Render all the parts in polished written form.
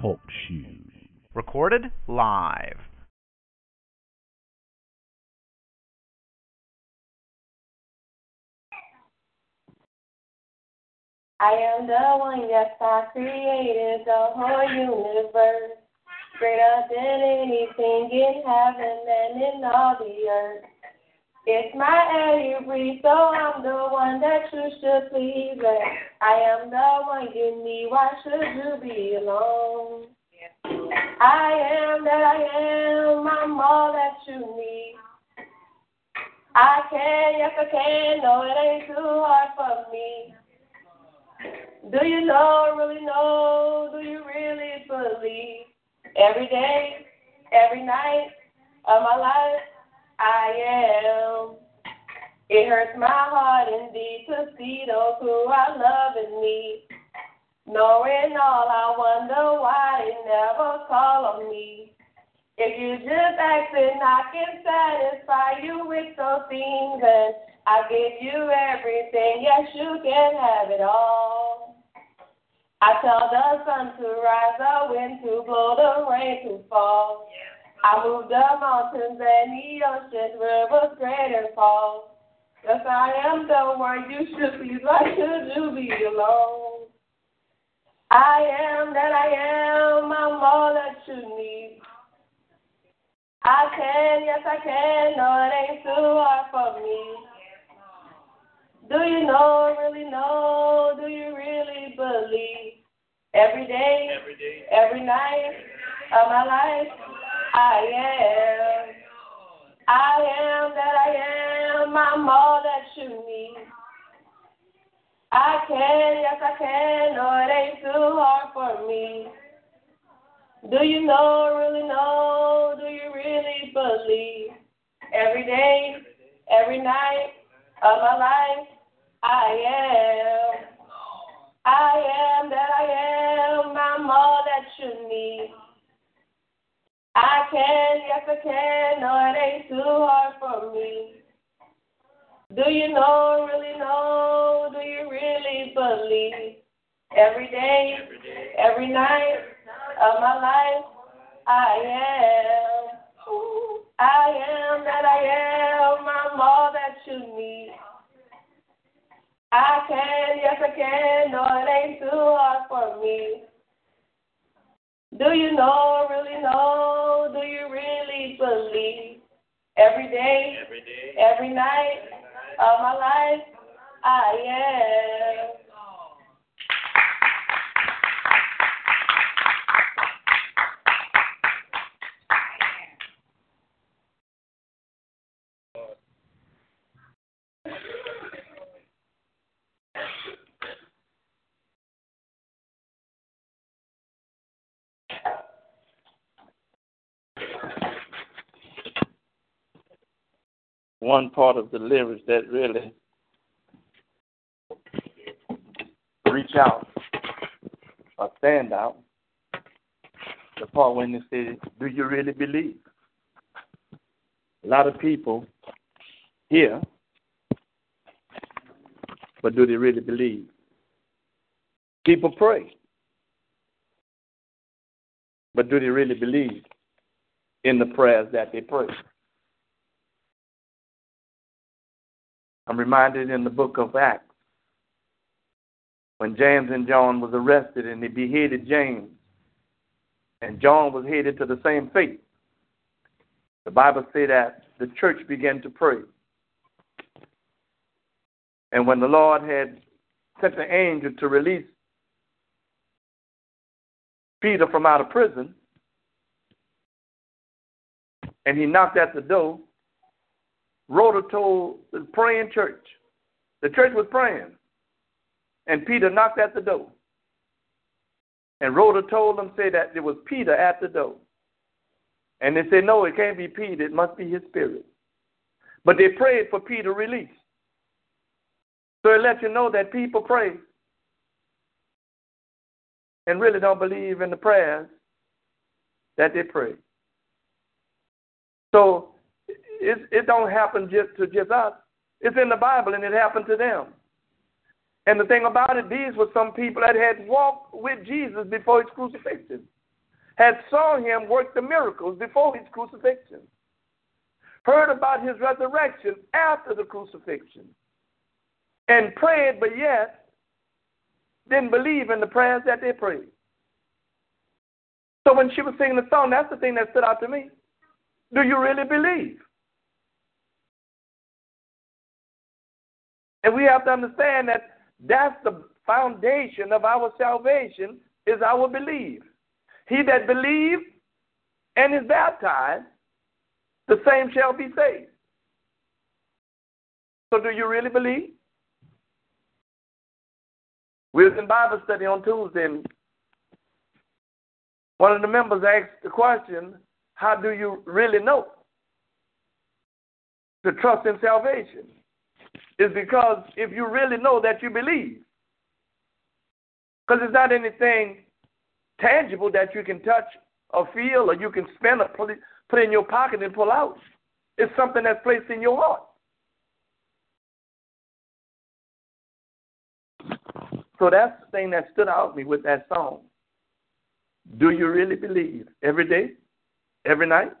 Talk shoes. Recorded live. I am the one, yes, I created the whole universe, greater than anything in heaven and in all the earth. It's my air you breathe, so I'm the one that you should please. I am the one you need, why should you be alone? I am that I am, I'm all that you need. I can, yes I can, no it ain't too hard for me. Do you know, really know, do you really believe? Every day, every night of my life, I am. It hurts my heart indeed to see those who are loving me. Knowing all, I wonder why they never call on me. If you just ask and I can satisfy you with those things, and I give you everything, yes, you can have it all. I tell the sun to rise, the wind to blow, the rain to fall. I move the mountains and the oceans, rivers great and falls. Yes, I am the one you should please, why should you be alone? I am that I am, I'm all that you need. I can, yes I can, no it ain't too hard for me. Do you know, really know, do you really believe? Every day, every night of my life, I am. I am that I am, I'm all that you need. I can, yes I can, no it ain't too hard for me. Do you know, really know, do you really believe? Every day, every night of my life, I am. I am that I am. I'm all that you need. I can, yes I can. No, it ain't too hard for me. Do you know, really know? Do you really believe? Every day, every night of my life, I am. I am that I am. I'm all that you need. I can, yes I can, no it ain't too hard for me. Do you know, really know, do you really believe? Every day, every night of my life, I am. One part of the lyrics that really reach out or stand out, the part when it says, do you really believe? A lot of people hear, but do they really believe? People pray, but do they really believe in the prayers that they pray? I'm reminded in the book of Acts when James and John was arrested and they beheaded James, and John was headed to the same fate. The Bible says that the church began to pray. And when the Lord had sent the angel to release Peter from out of prison, and he knocked at the door, Rhoda told the praying church. The church was praying. And Peter knocked at the door. And Rhoda told them, say that it was Peter at the door. And they said, no, it can't be Peter. It must be his spirit. But they prayed for Peter release. So it lets you know that people pray and really don't believe in the prayers that they pray. So it don't happen just to us. It's in the Bible, and it happened to them. And the thing about it, these were some people that had walked with Jesus before his crucifixion, had saw him work the miracles before his crucifixion, heard about his resurrection after the crucifixion, and prayed, but yet didn't believe in the prayers that they prayed. So when she was singing the song, that's the thing that stood out to me. Do you really believe? And we have to understand that that's the foundation of our salvation is our belief. He that believes and is baptized, the same shall be saved. So do you really believe? We was in Bible study on Tuesday, and one of the members asked the question, how do you really know to trust in salvation? Is because if you really know that you believe. Because it's not anything tangible that you can touch or feel or you can spend or put in your pocket and pull out. It's something that's placed in your heart. So that's the thing that stood out to me with that song. Do you really believe every day, every night?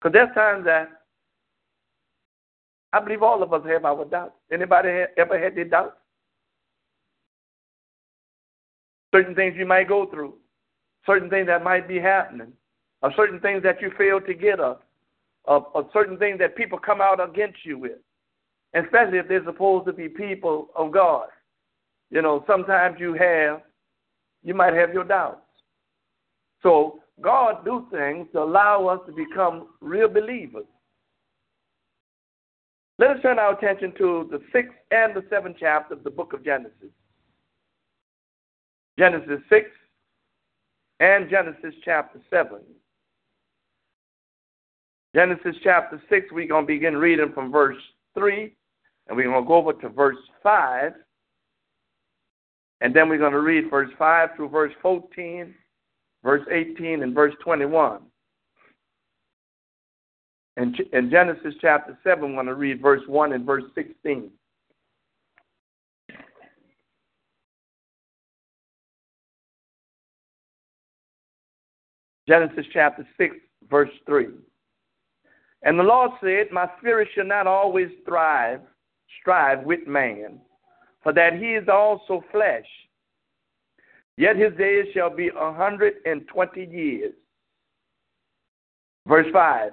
Because there's times that I believe all of us have our doubts. Anybody ever had their doubts? Certain things you might go through, certain things that might be happening, or certain things that you fail to get up, or certain things that people come out against you with, and especially if they're supposed to be people of God. You know, sometimes you might have your doubts. So God do things to allow us to become real believers. Let us turn our attention to the 6th and the 7th chapter of the book of Genesis. Genesis 6 and Genesis chapter 7. Genesis chapter 6, we're going to begin reading from verse 3, and we're going to go over to verse 5, and then we're going to read verse 5 through verse 14, verse 18, and verse 21. In Genesis chapter 7, I'm going to read verse 1 and verse 16. Genesis chapter 6, verse 3. And the Lord said, my spirit shall not always strive with man, for that he is also flesh. Yet his days shall be 120 years. Verse 5.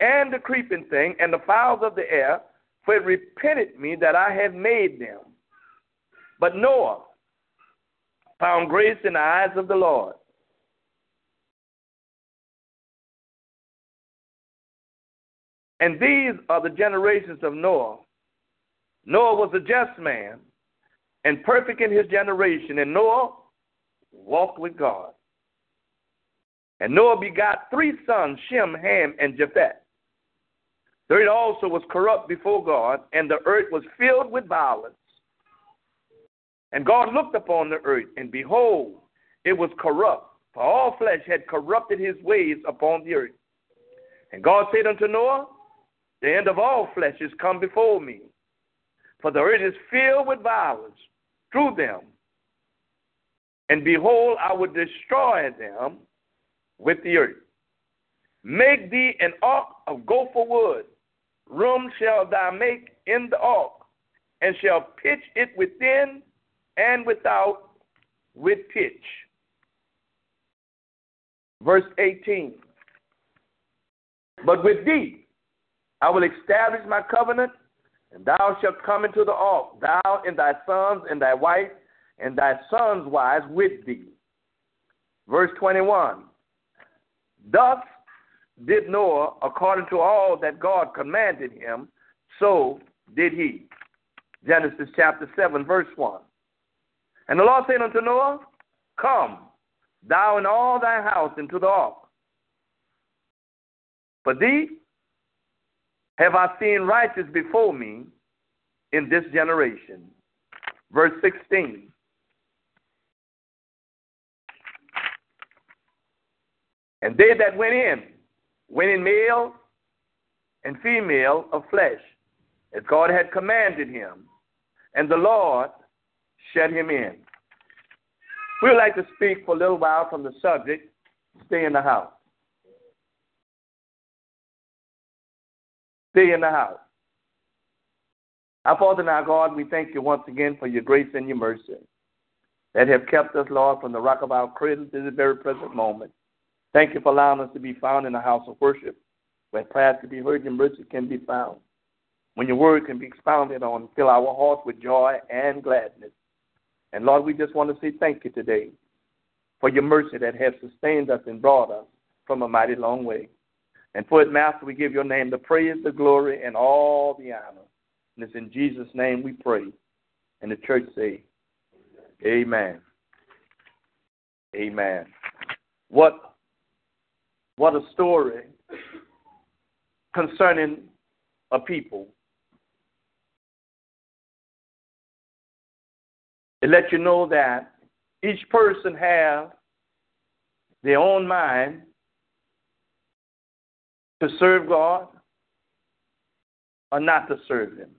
and the creeping thing, and the fowls of the air, for it repented me that I had made them. But Noah found grace in the eyes of the Lord. And these are the generations of Noah. Noah was a just man, and perfect in his generation, and Noah walked with God. And Noah begot 3 sons, Shem, Ham, and Japheth. The earth also was corrupt before God, and the earth was filled with violence. And God looked upon the earth, and behold, it was corrupt, for all flesh had corrupted his ways upon the earth. And God said unto Noah, the end of all flesh is come before me, for the earth is filled with violence through them. And behold, I will destroy them with the earth. Make thee an ark of gopher wood. Room shall thou make in the ark, and shall pitch it within and without with pitch. Verse 18. But with thee I will establish my covenant, and thou shalt come into the ark, thou and thy sons and thy wife, and thy sons' wives with thee. Verse 21. Thus did Noah according to all that God commanded him, so did he. Genesis chapter 7, verse 1. And the Lord said unto Noah, Come, thou and all thy house into the ark. For thee have I seen righteous before me in this generation. Verse 16. And they that went in male and female of flesh, as God had commanded him, and the Lord shut him in. We would like to speak for a little while from the subject, stay in the house. Stay in the house. Our Father and our God, we thank you once again for your grace and your mercy that have kept us, Lord, from the rock of our cradle to the very present moment. Thank you for allowing us to be found in the house of worship, where prayers can be heard and mercy can be found, when your word can be expounded on, fill our hearts with joy and gladness. And Lord, we just want to say thank you today for your mercy that has sustained us and brought us from a mighty long way. And for it, Master, we give your name the praise, the glory, and all the honor. And it's in Jesus' name we pray. And the church say, Amen. Amen. What a story concerning a people. It lets you know that each person has their own mind to serve God or not to serve Him.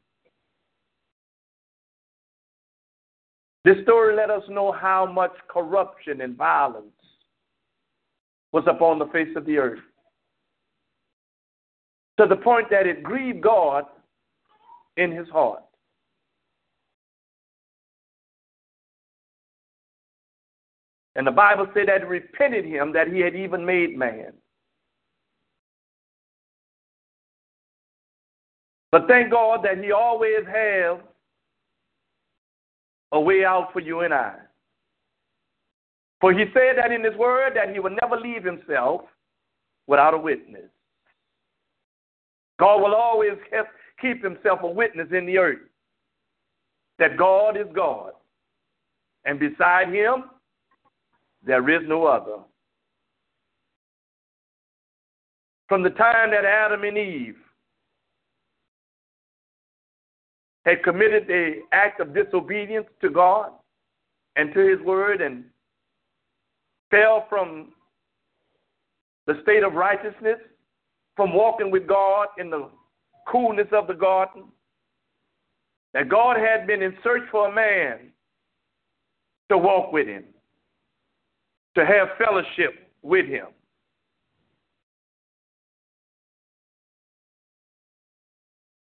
This story let us know how much corruption and violence was upon the face of the earth, to the point that it grieved God in his heart. And the Bible said that it repented him that he had even made man. But thank God that he always has a way out for you and I. For he said that in his word that he would never leave himself without a witness. God will always keep himself a witness in the earth, that God is God, and beside him there is no other. From the time that Adam and Eve had committed the act of disobedience to God and to his word and fell from the state of righteousness, from walking with God in the coolness of the garden, that God had been in search for a man to walk with him, to have fellowship with him.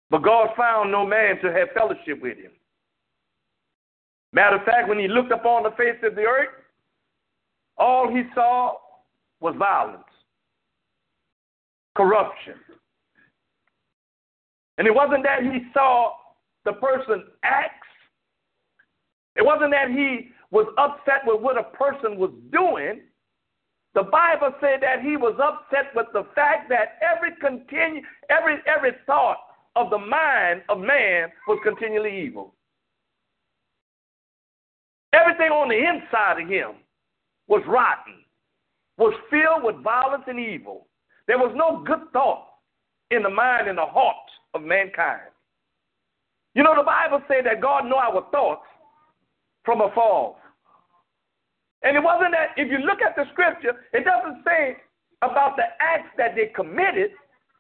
But God found no man to have fellowship with him. Matter of fact, when he looked upon the face of the earth, all he saw was violence, corruption. And it wasn't that he saw the person acts. It wasn't that he was upset with what a person was doing. The Bible said that he was upset with the fact that every thought of the mind of man was continually evil. Everything on the inside of him was rotten, was filled with violence and evil. There was no good thought in the mind and the heart of mankind. You know, the Bible said that God knows our thoughts from afar. And it wasn't that, if you look at the scripture, it doesn't say about the acts that they committed.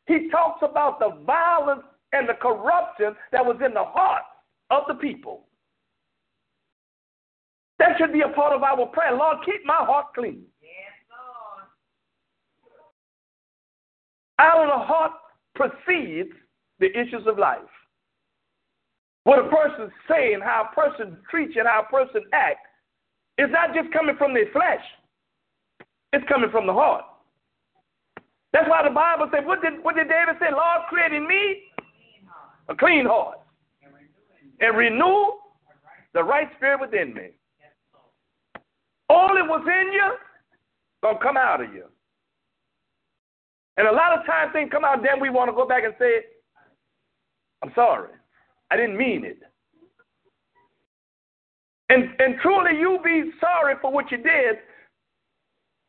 He talks about the violence and the corruption that was in the heart of the people. That should be a part of our prayer. Lord, keep my heart clean. Yes, Lord. Out of the heart proceeds the issues of life. what a person say and how a person treats and how a person acts, it's not just coming from their flesh. It's coming from the heart. That's why the Bible says, what did David say? Lord, create in me a clean heart and renew the right spirit within me. All that was in you going to come out of you. And a lot of times things come out, then we want to go back and say, I'm sorry, I didn't mean it. And truly you be sorry for what you did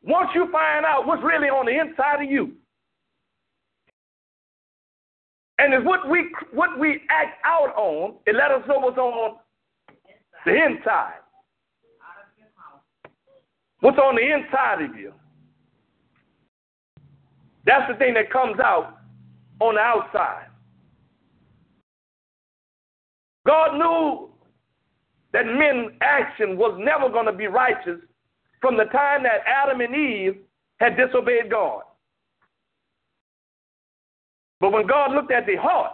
once you find out what's really on the inside of you. And it's what we act out on, it let us know what's on the inside. What's on the inside of you? That's the thing that comes out on the outside. God knew that men's action was never going to be righteous from the time that Adam and Eve had disobeyed God. But when God looked at the heart,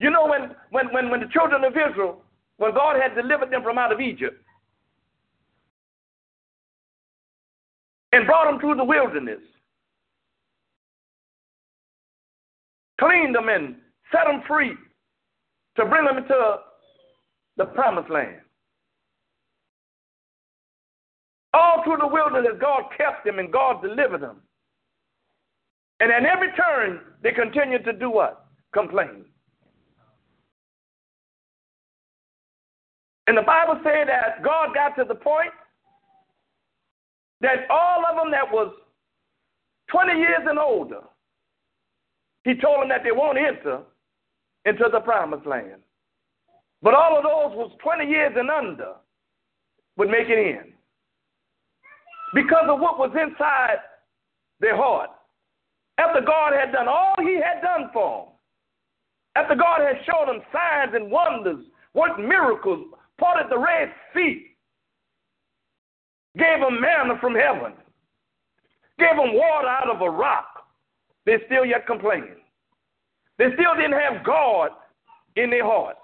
you know, when the children of Israel, when God had delivered them from out of Egypt and brought them through the wilderness, cleaned them and set them free to bring them into the promised land. All through the wilderness, God kept them and God delivered them. And at every turn, they continued to do what? Complain. And the Bible said that God got to the point that all of them that was 20 years and older, he told them that they won't enter into the promised land. But all of those was 20 years and under would make it in because of what was inside their heart. After God had done all he had done for them, after God had shown them signs and wonders, worked miracles, parted the Red Sea, gave them manna from heaven, gave them water out of a rock, they still yet complaining. They still didn't have God in their heart.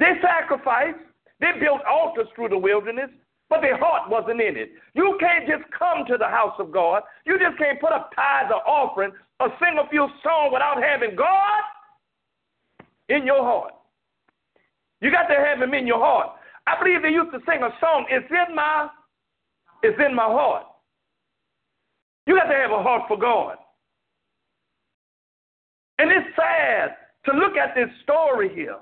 They sacrificed, they built altars through the wilderness, but their heart wasn't in it. You can't just come to the house of God. You just can't put up tithes or offering or sing a few songs without having God in your heart. You got to have him in your heart. I believe they used to sing a song, it's in my heart. You got to have a heart for God. And it's sad to look at this story here.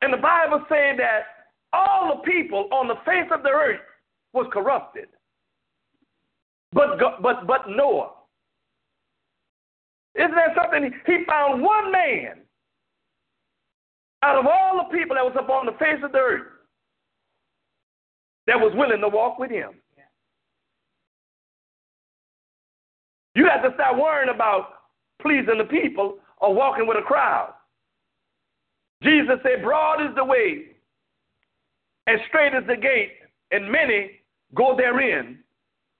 And the Bible said that all the people on the face of the earth was corrupted, but Noah. Isn't that something? He found one man out of all the people that was up on the face of the earth that was willing to walk with him. You have to start worrying about pleasing the people or walking with a crowd. Jesus said, broad is the way and straight is the gate, and many go therein,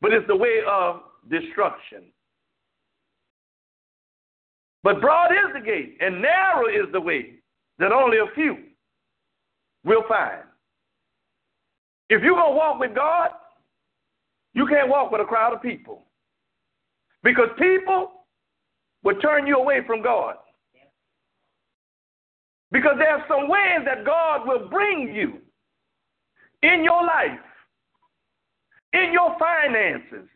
but it's the way of destruction. But broad is the gate, and narrow is the way that only a few will find. If you're going to walk with God, you can't walk with a crowd of people, because people will turn you away from God. Because there are some ways that God will bring you in your life, in your finances,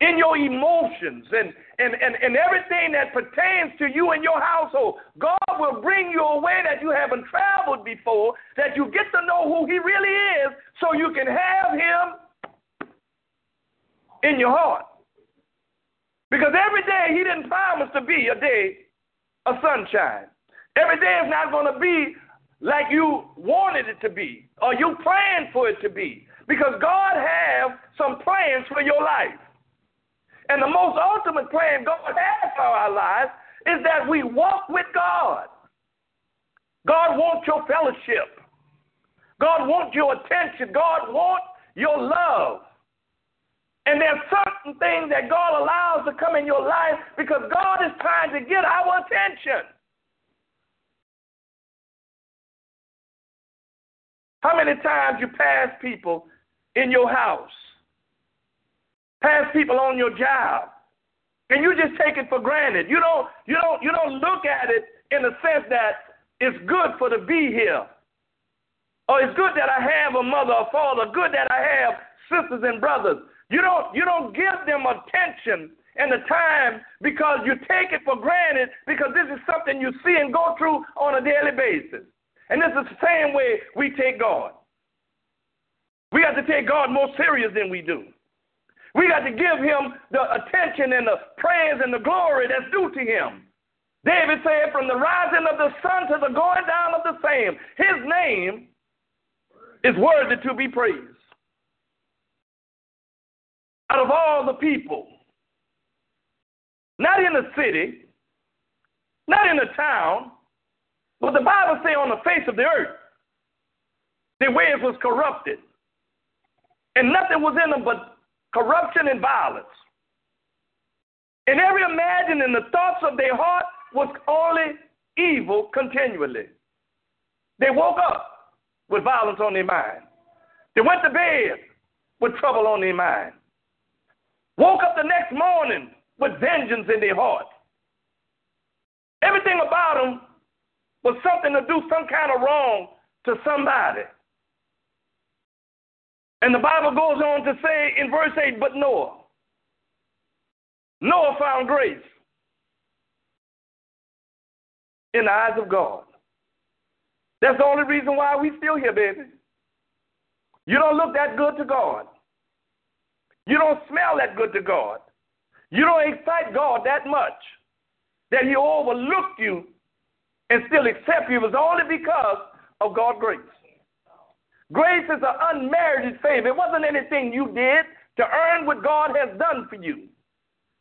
in your emotions, and everything that pertains to you and your household. God will bring you a way that you haven't traveled before, that you get to know who he really is so you can have him in your heart. Because every day he didn't promise to be a day of sunshine. Every day is not going to be like you wanted it to be, or you planned for it to be, because God has some plans for your life. And the most ultimate plan God has for our lives is that we walk with God. God wants your fellowship. God wants your attention. God wants your love. And there are certain things that God allows to come in your life because God is trying to get our attention. How many times you pass people in your house, pass people on your job, and you just take it for granted? You don't look at it in the sense that it's good for to be here. Or it's good that I have a mother or father, good that I have sisters and brothers. You don't give them attention and the time because you take it for granted because this is something you see and go through on a daily basis. And this is the same way we take God. We have to take God more serious than we do. We got to give him the attention and the praise and the glory that's due to him. David said, from the rising of the sun to the going down of the same, his name is worthy to be praised. Out of all the people, not in the city, not in the town, but the Bible says on the face of the earth, their ways was corrupted, and nothing was in them but corruption and violence. And every imagining the thoughts of their heart was only evil continually. They woke up with violence on their mind. They went to bed with trouble on their mind. Woke up the next morning with vengeance in their heart. Everything about them was something to do some kind of wrong to somebody. And the Bible goes on to say in verse 8, but Noah found grace in the eyes of God. That's the only reason why we still here, baby. You don't look that good to God. You don't smell that good to God. You don't excite God that much that he overlooked you and still accept you. It was only because of God's grace. Grace is an unmerited favor. It wasn't anything you did to earn what God has done for you.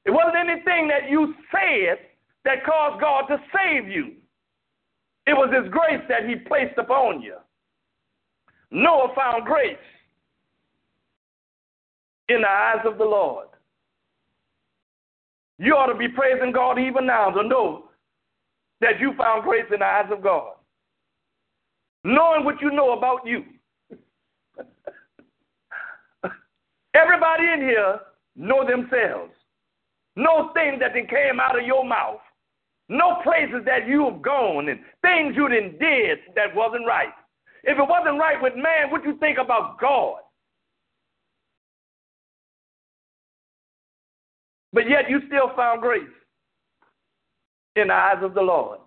It wasn't anything that you said that caused God to save you. It was his grace that he placed upon you. Noah found grace in the eyes of the Lord. You ought to be praising God even now to know that you found grace in the eyes of God. Knowing what you know about you. Everybody in here know themselves. Know things that came out of your mouth. Know places that you've gone and things you did that wasn't right. If it wasn't right with man, what you think about God? But yet you still found grace in the eyes of the Lord.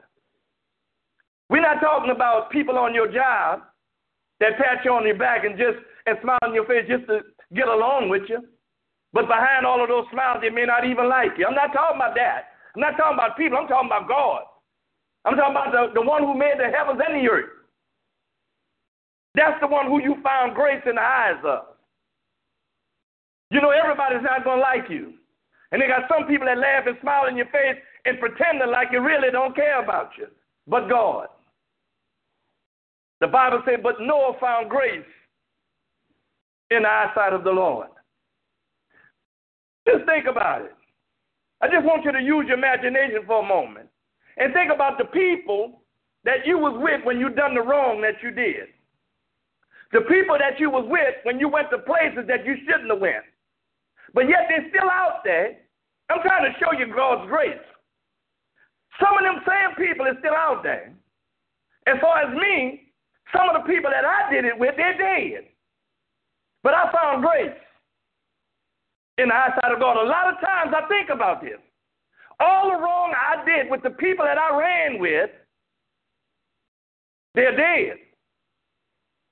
We're not talking about people on your job that pat you on your back and smile on your face just to get along with you. But behind all of those smiles, they may not even like you. I'm not talking about that. I'm not talking about people. I'm talking about God. I'm talking about the one who made the heavens and the earth. That's the one who you found grace in the eyes of. You know, everybody's not going to like you. And they got some people that laugh and smile in your face and pretend like you really don't care about you. But God. The Bible says, but Noah found grace in the eyesight of the Lord. Just think about it. I just want you to use your imagination for a moment and think about the people that you was with when you done the wrong that you did. The people that you was with when you went to places that you shouldn't have went. But yet they're still out there. I'm trying to show you God's grace. Some of them same people are still out there. As far as me, some of the people that I did it with, they're dead. But I found grace in the eyesight of God. A lot of times I think about this. All the wrong I did with the people that I ran with, they're dead.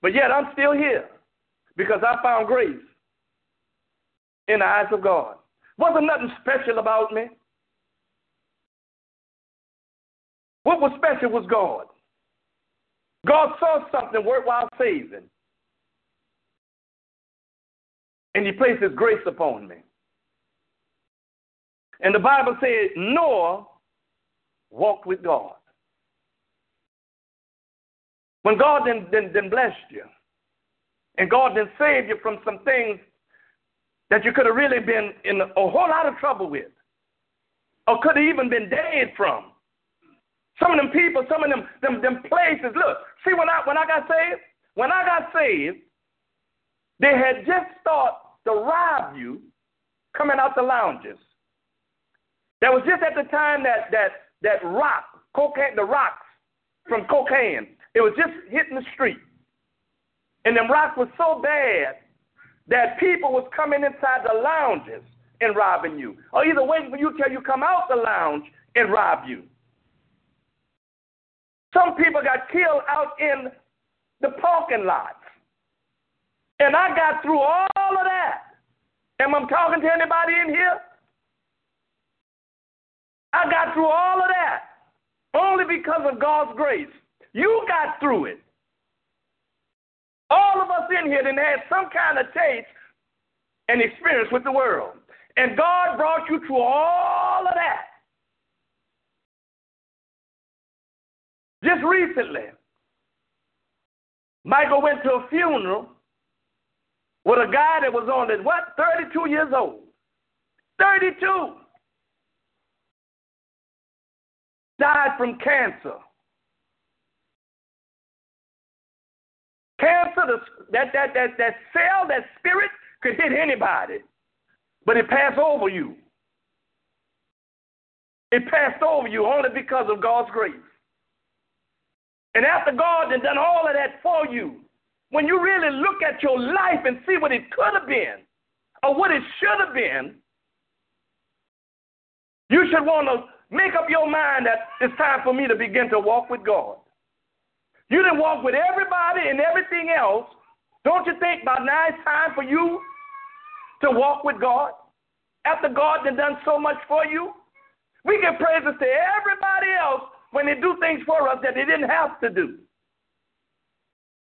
But yet I'm still here because I found grace in the eyes of God. Wasn't nothing special about me. What was special was God. God saw something worthwhile saving. And he placed his grace upon me. And the Bible says, Noah walked with God. When God then blessed you, and God then saved you from some things that you could have really been in a whole lot of trouble with, or could have even been dead from. Some of them people, some of them places. Look, see, when I got saved, When I got saved, they had just started to rob you coming out the lounges. That was just at the time that rock, cocaine, the rocks from cocaine, it was just hitting the street. And them rocks was so bad that people was coming inside the lounges and robbing you, or either waiting for you till you come out the lounge and rob you. Some people got killed out in the parking lots. And I got through all of that. Am I talking to anybody in here? I got through all of that only because of God's grace. You got through it. All of us in here done had some kind of taste and experience with the world. And God brought you through all of that. Just recently, Michael went to a funeral with a guy that was only, 32 years old. 32. Died from cancer. Cancer, that cell, that spirit could hit anybody, but it passed over you. It passed over you only because of God's grace. And after God had done all of that for you, when you really look at your life and see what it could have been or what it should have been, you should want to make up your mind that it's time for me to begin to walk with God. You didn't walk with everybody and everything else. Don't you think by now it's time for you to walk with God after God has done so much for you? We give praises to everybody else when they do things for us that they didn't have to do.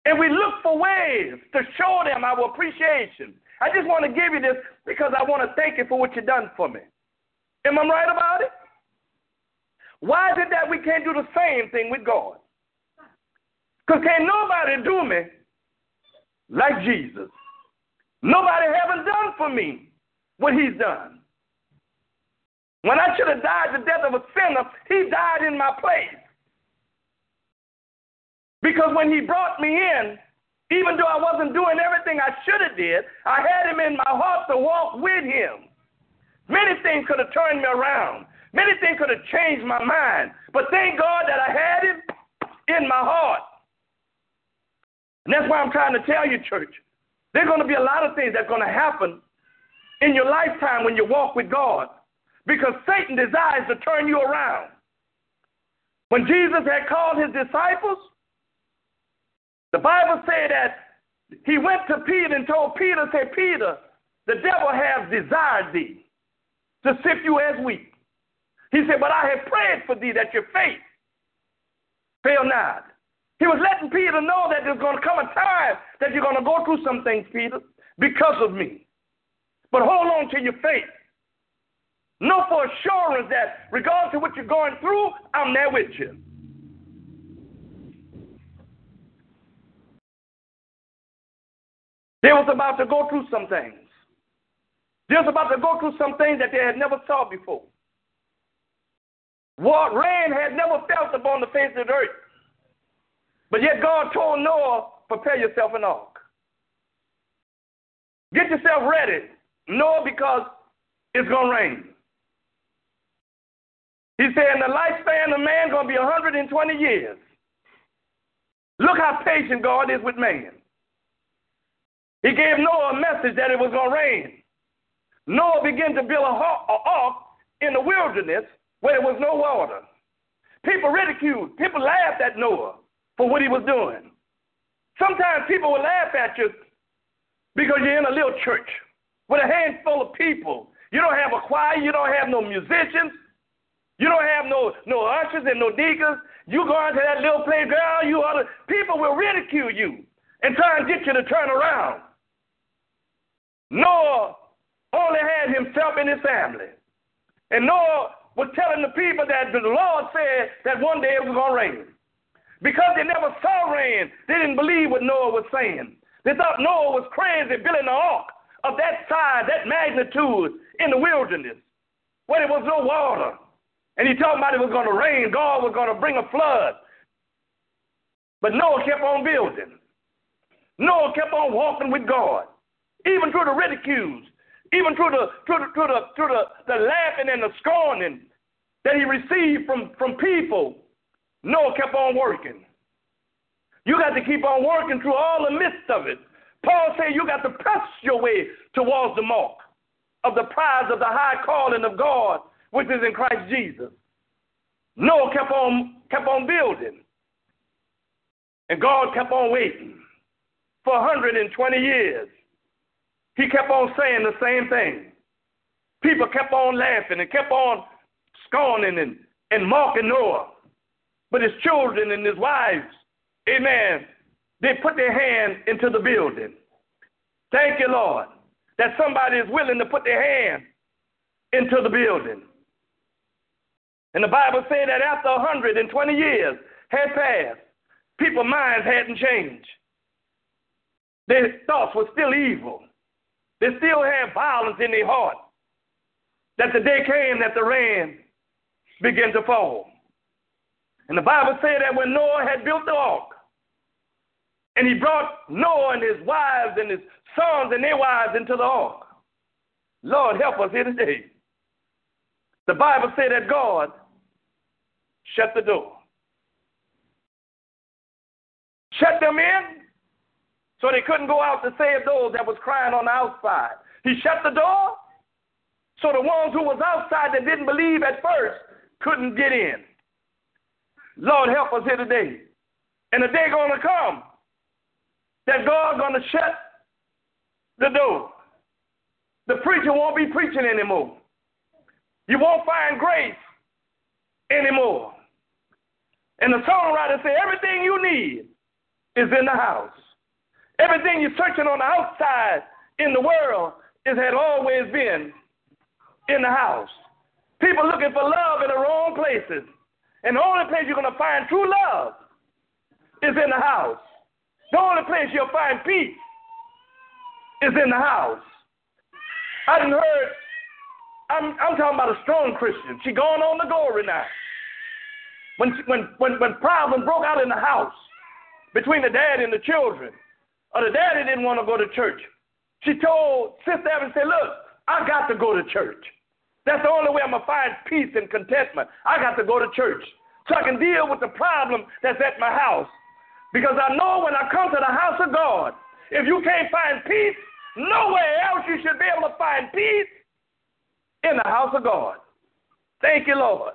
And we look for ways to show them our appreciation. I just want to give you this because I want to thank you for what you've done for me. Am I right about it? Why is it that we can't do the same thing with God? Because can't nobody do me like Jesus. Nobody haven't done for me what he's done. When I should have died the death of a sinner, he died in my place. Because when he brought me in, even though I wasn't doing everything I should have did, I had him in my heart to walk with him. Many things could have turned me around. Many things could have changed my mind. But thank God that I had him in my heart. And that's why I'm trying to tell you, church, there's going to be a lot of things that's going to happen in your lifetime when you walk with God. Because Satan desires to turn you around. When Jesus had called his disciples, the Bible said that he went to Peter and told Peter, say, Peter, the devil has desired thee to sift you as wheat. He said, but I have prayed for thee that your faith fail not. He was letting Peter know that there's going to come a time that you're going to go through some things, Peter, because of me. But hold on to your faith. Know for assurance that regardless of what you're going through, I'm there with you. They was about to go through some things. They was about to go through some things that they had never saw before. What rain had never felt upon the face of the earth. But yet God told Noah, prepare yourself an ark. Get yourself ready, Noah, because it's going to rain. He said, in the lifespan of man going to be 120 years. Look how patient God is with man. He gave Noah a message that it was going to rain. Noah began to build an ark in the wilderness where there was no water. People ridiculed. People laughed at Noah for what he was doing. Sometimes people will laugh at you because you're in a little church with a handful of people. You don't have a choir. You don't have no musicians. You don't have no ushers and no deacons. You go into that little playground, people will ridicule you and try and get you to turn around. Noah only had himself and his family. And Noah was telling the people that the Lord said that one day it was going to rain. Because they never saw rain, they didn't believe what Noah was saying. They thought Noah was crazy building an ark of that size, that magnitude, in the wilderness where there was no water. And he talked about it was going to rain. God was going to bring a flood. But Noah kept on building. Noah kept on walking with God, even through the ridicules, even through the laughing and the scorning that he received from people. Noah kept on working. You got to keep on working through all the midst of it. Paul said you got to press your way towards the mark of the prize of the high calling of God, which is in Christ Jesus. Noah kept on building. And God kept on waiting for 120 years. He kept on saying the same thing. People kept on laughing and kept on scorning and mocking Noah. But his children and his wives, amen, they put their hand into the building. Thank you, Lord, that somebody is willing to put their hand into the building. And the Bible said that after 120 years had passed, people's minds hadn't changed. Their thoughts were still evil. They still had violence in their heart. That the day came that the rain began to fall. And the Bible said that when Noah had built the ark, and he brought Noah and his wives and his sons and their wives into the ark. Lord, help us here today. The Bible said that God shut the door. Shut them in so they couldn't go out to save those that was crying on the outside. He shut the door so the ones who was outside that didn't believe at first couldn't get in. Lord, help us here today. And the day going to come that God's going to shut the door. The preacher won't be preaching anymore. You won't find grace anymore. And the songwriter said, everything you need is in the house. Everything you're searching on the outside in the world had always been in the house. People looking for love in the wrong places. And the only place you're going to find true love is in the house. The only place you'll find peace is in the house. I done heard, I'm talking about a strong Christian. She gone on to glory now. When problems broke out in the house between the dad and the children, or the daddy didn't want to go to church, she told Sister Evan, said, look, I got to go to church. That's the only way I'm going to find peace and contentment. I got to go to church so I can deal with the problem that's at my house. Because I know when I come to the house of God, if you can't find peace, nowhere else you should be able to find peace in the house of God. Thank you, Lord.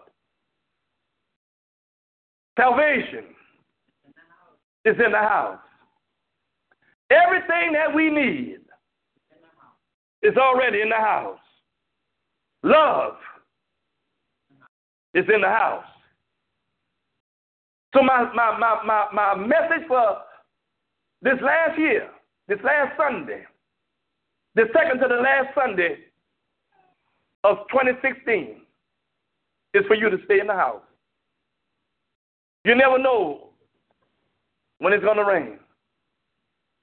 Salvation is in the house. Everything that we need is already in the house. Love is in the house. So my message for this last year, this last Sunday, the second to the last Sunday of 2016 is for you to stay in the house. You never know when it's going to rain.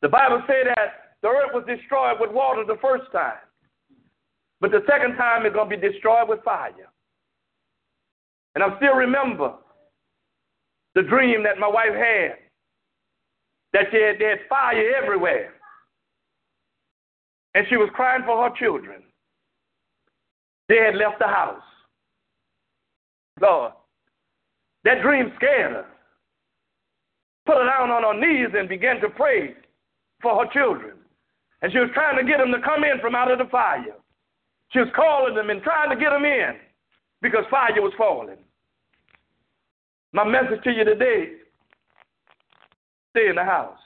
The Bible said that the earth was destroyed with water the first time, but the second time it's going to be destroyed with fire. And I still remember the dream that my wife had, that they had fire everywhere. And she was crying for her children. They had left the house. Lord, that dream scared her. Put her down on her knees and began to pray for her children. And she was trying to get them to come in from out of the fire. She was calling them and trying to get them in because fire was falling. My message to you today, stay in the house.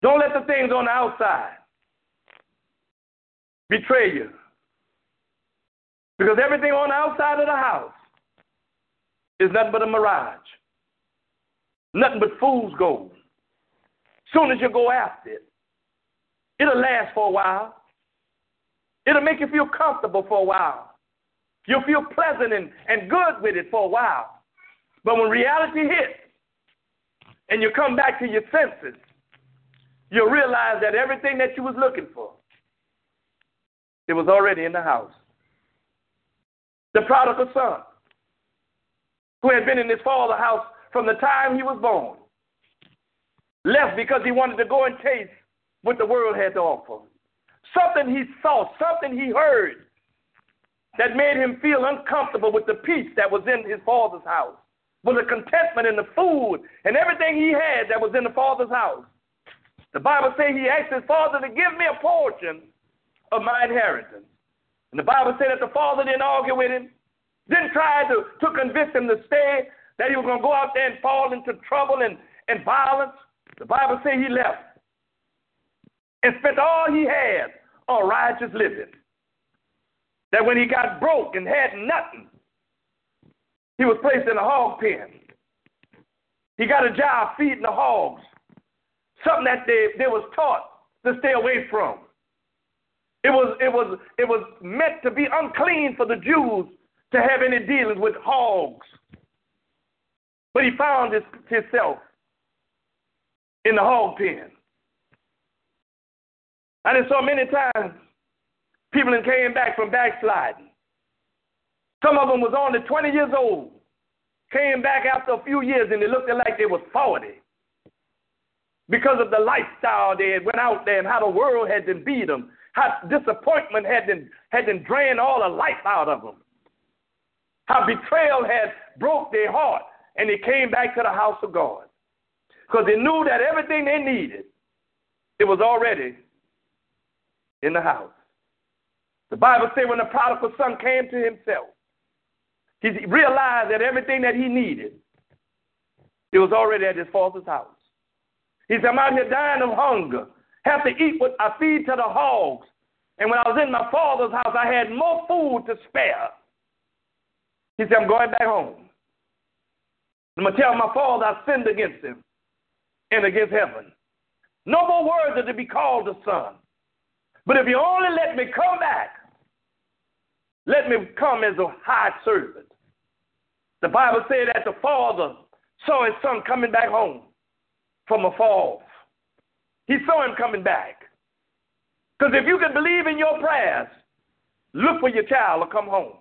Don't let the things on the outside betray you. Because everything on the outside of the house is nothing but a mirage. Nothing but fool's gold. Soon as you go after it, it'll last for a while. It'll make you feel comfortable for a while. You'll feel pleasant and good with it for a while. But when reality hits and you come back to your senses, you'll realize that everything that you was looking for, it was already in the house. The prodigal son, who had been in his father's house from the time he was born, left because he wanted to go and taste what the world had to offer. Something he saw, something he heard that made him feel uncomfortable with the peace that was in his father's house, with the contentment and the food and everything he had that was in the father's house. The Bible says he asked his father to give me a portion of my inheritance. And the Bible said that the father didn't argue with him, didn't try to convince him to stay, that he was going to go out there and fall into trouble and violence. The Bible said he left and spent all he had on righteous living. That when he got broke and had nothing, he was placed in a hog pen. He got a job feeding the hogs, something that they was taught to stay away from. It was meant to be unclean for the Jews to have any dealings with hogs. But he found himself in the hog pen. I done saw many times people that came back from backsliding. Some of them was only 20 years old, came back after a few years, and they looked like they was 40 because of the lifestyle they had went out there and how the world had been beat them, how disappointment had been drained all the life out of them, how betrayal had broke their heart, and they came back to the house of God because they knew that everything they needed, it was already in the house. The Bible says when the prodigal son came to himself, he realized that everything that he needed, it was already at his father's house. He said, I'm out here dying of hunger, have to eat what I feed to the hogs. And when I was in my father's house, I had more food to spare. He said, I'm going back home. I'm going to tell my father I sinned against him and against heaven. No more worthy to be called a son. But if you only let me come back, let me come as a hired servant. The Bible said that the father saw his son coming back home from afar. He saw him coming back. Because if you can believe in your prayers, look for your child to come home.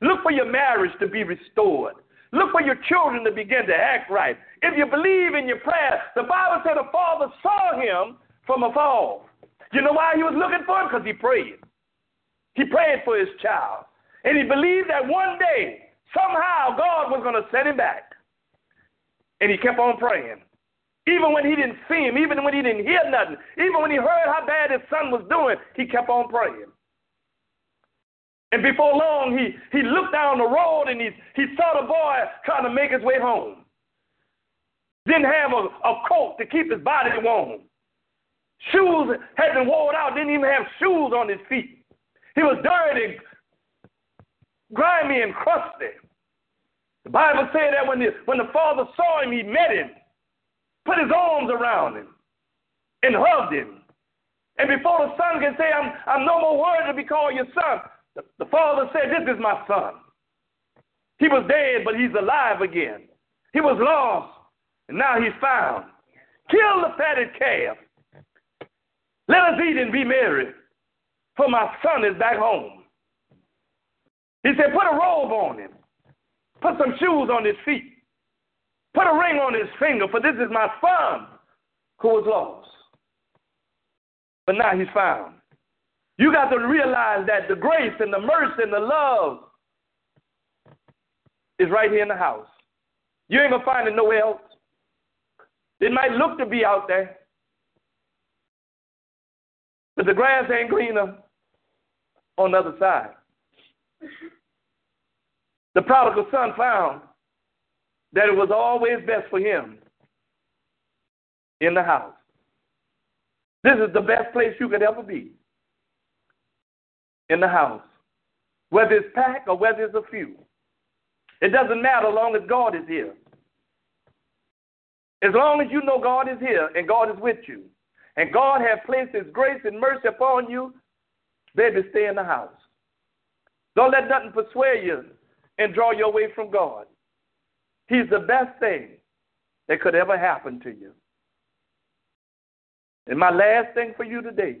Look for your marriage to be restored. Look for your children to begin to act right. If you believe in your prayers, the Bible said the father saw him from afar. You know why he was looking for him? Because he prayed. He prayed for his child. And he believed that one day, somehow, God was going to set him back. And he kept on praying. Even when he didn't see him, even when he didn't hear nothing, even when he heard how bad his son was doing, he kept on praying. And before long, he looked down the road and he saw the boy trying to make his way home. Didn't have a coat to keep his body warm. Shoes had been worn out, didn't even have shoes on his feet. He was dirty, grimy, and crusty. The Bible said that when the father saw him, he met him, put his arms around him, and hugged him. And before the son could say, I'm no more worthy to be called your son, the father said, this is my son. He was dead, but he's alive again. He was lost, and now he's found. Kill the fatted calf. Let us eat and be merry, for my son is back home. He said, put a robe on him. Put some shoes on his feet. Put a ring on his finger, for this is my son who was lost. But now he's found. You got to realize that the grace and the mercy and the love is right here in the house. You ain't going to find it nowhere else. It might look to be out there, but the grass ain't greener on the other side. The prodigal son found that it was always best for him in the house. This is the best place you could ever be, in the house, whether it's packed or whether it's a few. It doesn't matter as long as God is here. As long as you know God is here and God is with you, and God has placed his grace and mercy upon you, baby, stay in the house. Don't let nothing persuade you and draw you away from God. He's the best thing that could ever happen to you. And my last thing for you today,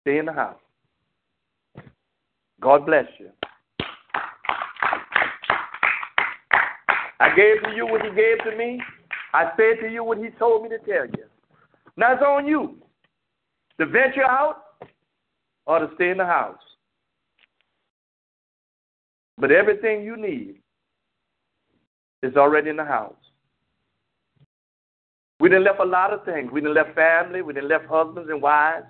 stay in the house. God bless you. I gave to you what he gave to me. I said to you what he told me to tell you. Now it's on you to venture out or to stay in the house. But everything you need is already in the house. We done left a lot of things. We done left family. We done left husbands and wives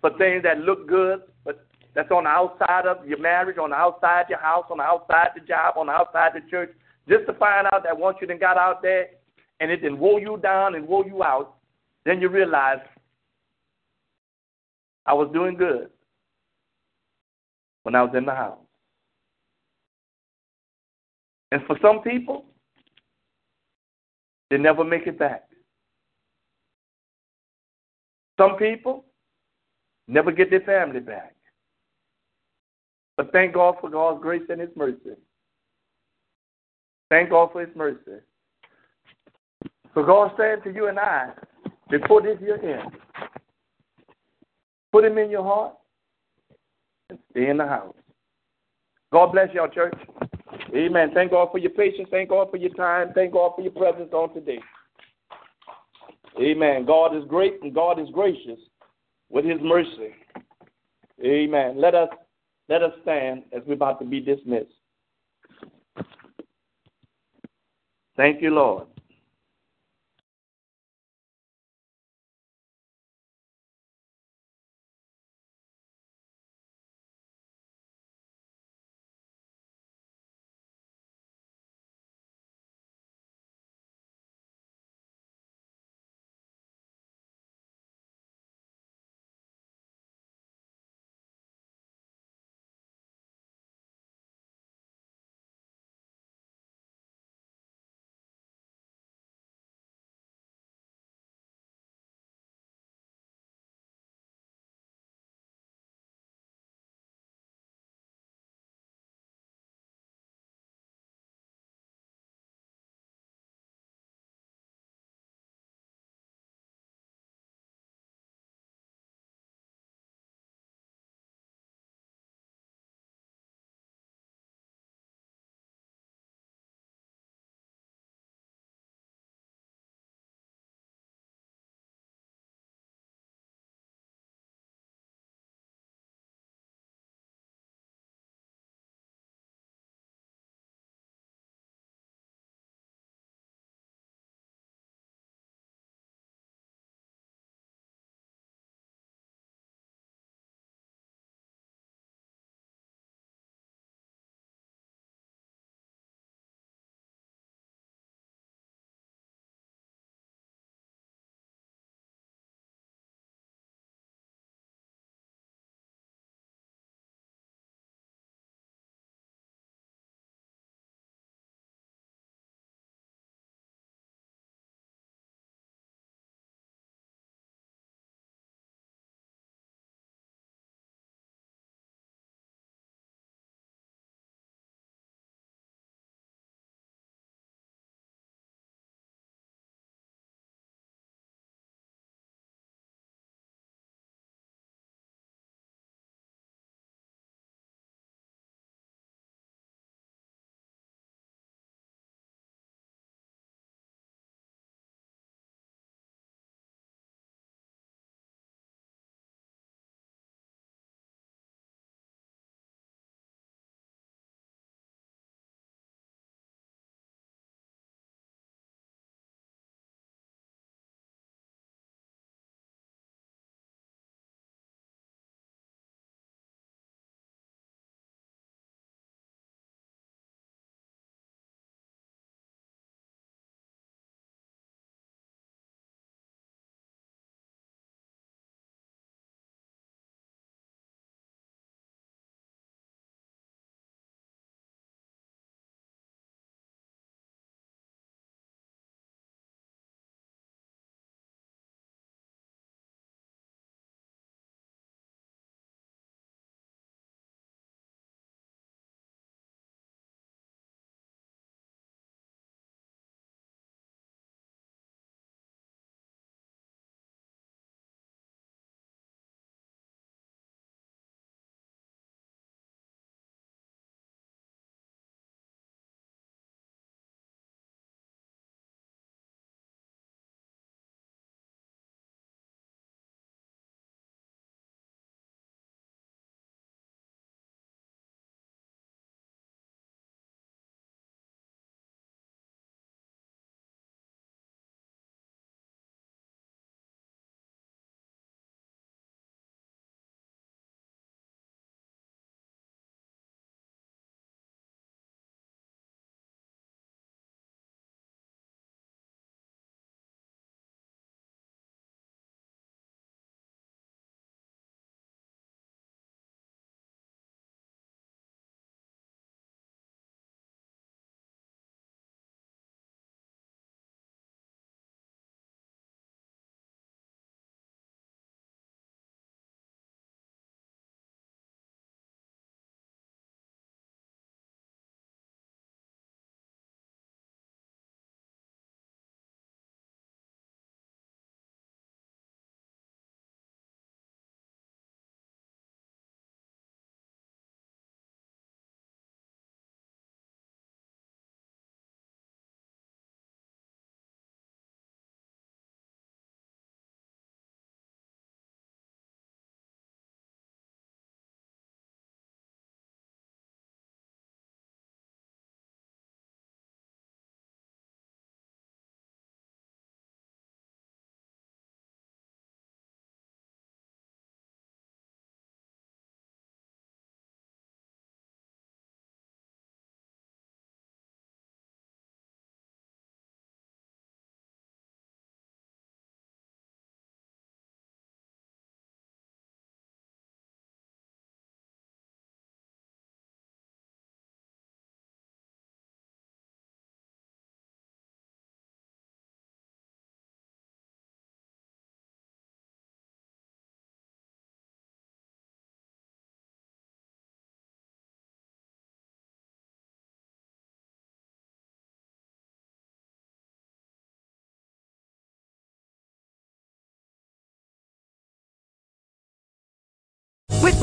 for things that look good, but that's on the outside of your marriage, on the outside your house, on the outside the job, on the outside the church, just to find out that once you done got out there and it done wore you down and wore you out, then you realize I was doing good when I was in the house. And for some people, they never make it back. Some people never get their family back. But thank God for God's grace and his mercy. Thank God for his mercy. So God said to you and I, before this year ends, put him in your heart and stay in the house. God bless y'all, church. Amen. Thank God for your patience. Thank God for your time. Thank God for your presence on today. Amen. God is great and God is gracious with his mercy. Amen. Let us stand as we're about to be dismissed. Thank you, Lord.